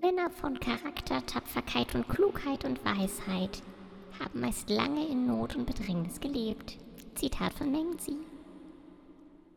Männer von Charakter, Tapferkeit und Klugheit und Weisheit haben meist lange in Not und Bedrängnis gelebt. Zitat von Mengzi.